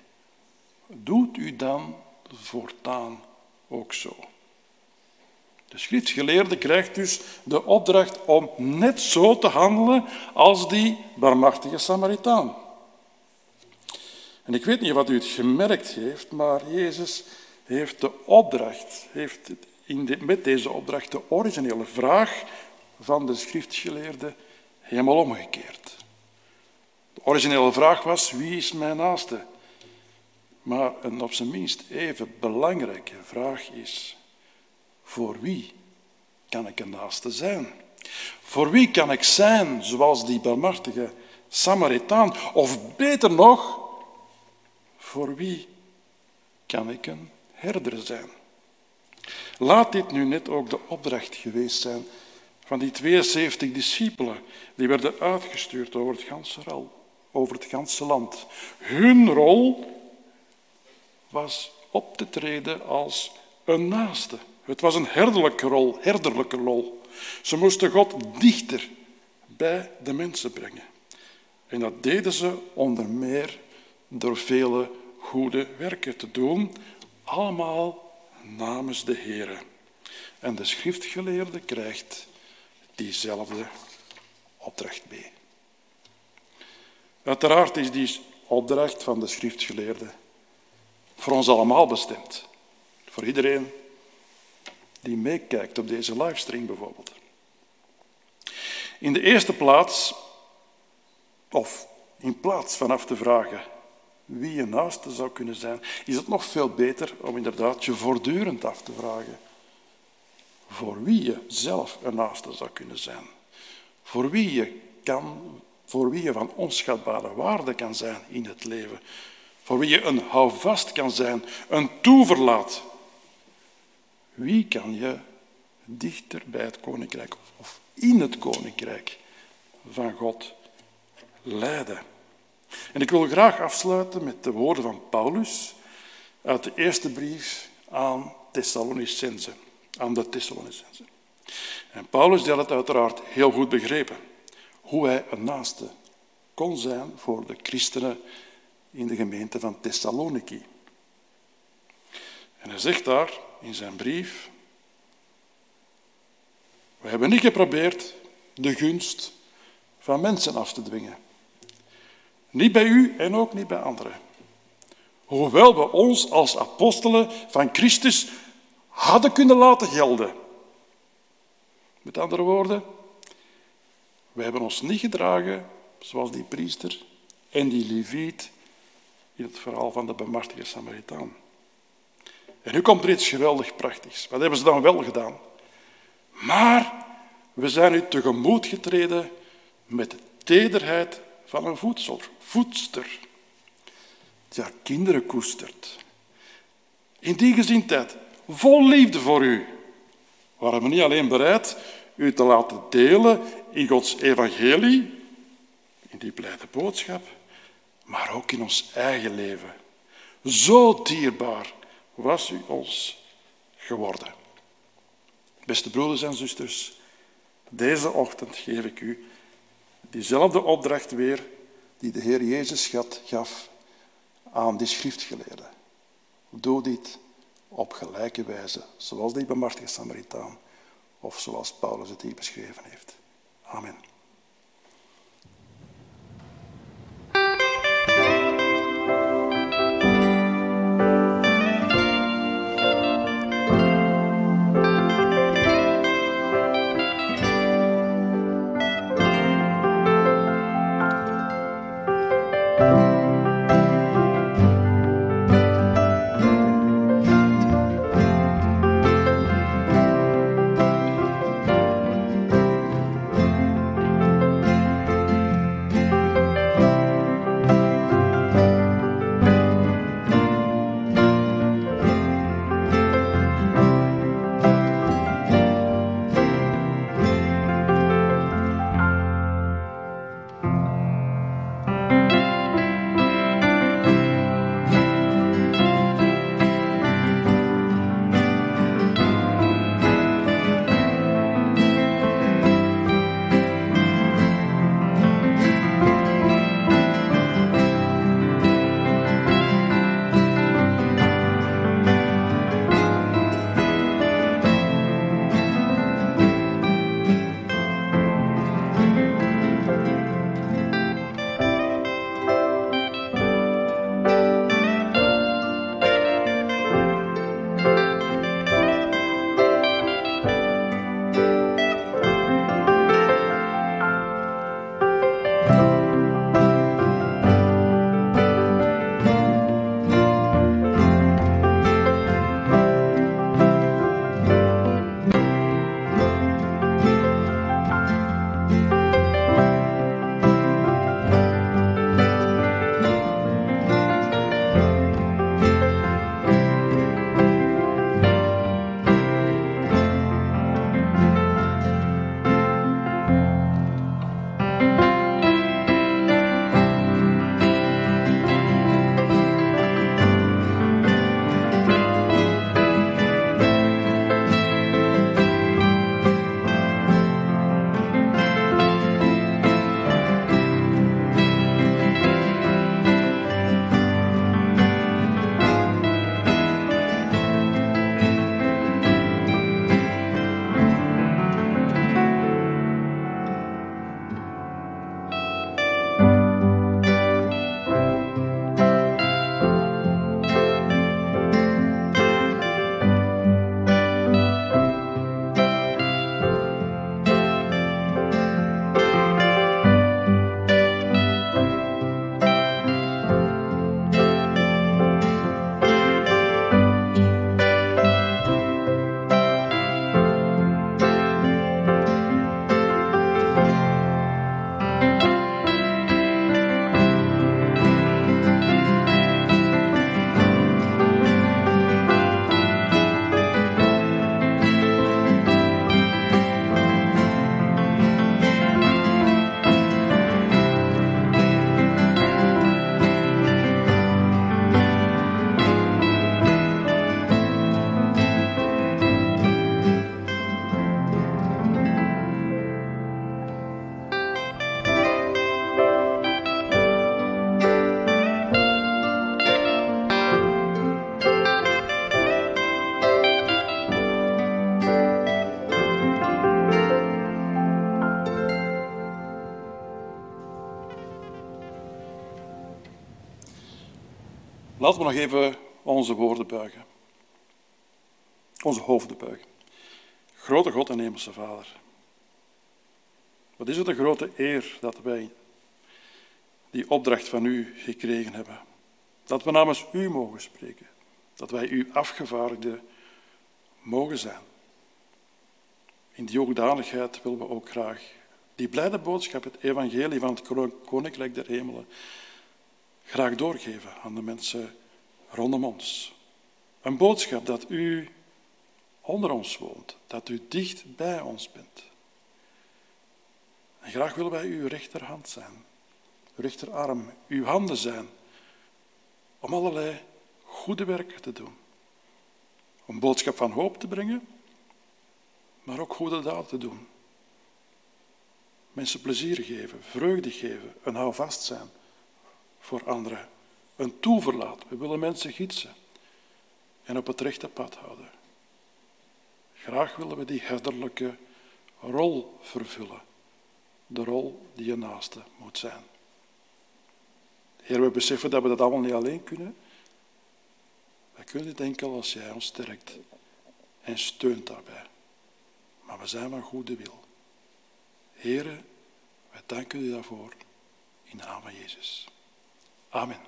Doet u dan voortaan ook zo. De schriftgeleerde krijgt dus de opdracht om net zo te handelen als die barmhartige Samaritaan. En ik weet niet wat u het gemerkt heeft, maar Jezus heeft de opdracht, heeft in de, met deze opdracht de originele vraag van de schriftgeleerde helemaal omgekeerd. De originele vraag was, wie is mijn naaste? Maar een op zijn minst even belangrijke vraag is, voor wie kan ik een naaste zijn? Voor wie kan ik zijn zoals die barmhartige Samaritaan? Of beter nog, voor wie kan ik een herder zijn? Laat dit nu net ook de opdracht geweest zijn van die tweeënzeventig discipelen die werden uitgestuurd over het ganse, over het ganse land. Hun rol was op te treden als een naaste. Het was een herderlijke rol, herderlijke rol. Ze moesten God dichter bij de mensen brengen. En dat deden ze onder meer door vele goede werken te doen, allemaal namens de Heere. En de schriftgeleerde krijgt diezelfde opdracht mee. Uiteraard is die opdracht van de schriftgeleerde voor ons allemaal bestemd. Voor iedereen die meekijkt op deze livestream bijvoorbeeld. In de eerste plaats, of in plaats van af te vragen wie je naaste zou kunnen zijn, is het nog veel beter om inderdaad je voortdurend af te vragen voor wie je zelf een naaste zou kunnen zijn. Voor wie je kan, voor wie je van onschatbare waarde kan zijn in het leven. Voor wie je een houvast kan zijn, een toeverlaat. Wie kan je dichter bij het koninkrijk of in het koninkrijk van God leiden. En ik wil graag afsluiten met de woorden van Paulus uit de eerste brief aan Thessalonicenzen, aan de Thessalonicenzen. En Paulus had het uiteraard heel goed begrepen, hoe hij een naaste kon zijn voor de christenen in de gemeente van Thessaloniki. En hij zegt daar in zijn brief: we hebben niet geprobeerd de gunst van mensen af te dwingen. Niet bij u en ook niet bij anderen. Hoewel we ons als apostelen van Christus hadden kunnen laten gelden. Met andere woorden, we hebben ons niet gedragen zoals die priester en die leviet in het verhaal van de bemartige Samaritaan. En nu komt er iets geweldig prachtigs. Wat hebben ze dan wel gedaan? Maar we zijn u tegemoet getreden met de tederheid van een voedsel, voedster, die haar kinderen koestert. In die gezindheid, vol liefde voor u, waren we niet alleen bereid u te laten delen in Gods evangelie, in die blijde boodschap, maar ook in ons eigen leven. Zo dierbaar was u ons geworden. Beste broeders en zusters, deze ochtend geef ik u diezelfde opdracht weer die de Heer Jezus gaf aan die schriftgeleerden. Doe dit op gelijke wijze, zoals die bemartige Samaritaan of zoals Paulus het hier beschreven heeft. Amen. Laten we nog even onze woorden buigen. Onze hoofden buigen. Grote God en hemelse Vader. Wat is het een grote eer dat wij die opdracht van u gekregen hebben. Dat we namens u mogen spreken. Dat wij uw afgevaardigden mogen zijn. In die hoedanigheid willen we ook graag die blijde boodschap, het evangelie van het Koninkrijk der Hemelen, graag doorgeven aan de mensen rondom ons. Een boodschap dat u onder ons woont, dat u dicht bij ons bent. En graag willen wij uw rechterhand zijn, uw rechterarm, uw handen zijn, om allerlei goede werken te doen. Om boodschap van hoop te brengen, maar ook goede daden te doen. Mensen plezier geven, vreugde geven, een houvast zijn voor anderen. Een toeverlaat. We willen mensen gidsen en op het rechte pad houden. Graag willen we die herderlijke rol vervullen. De rol die je naaste moet zijn. Heer, we beseffen dat we dat allemaal niet alleen kunnen. Wij kunnen dit enkel als jij ons sterkt en steunt daarbij. Maar we zijn van goede wil. Heere, wij danken u daarvoor in de naam van Jezus. Amen.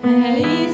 Hey.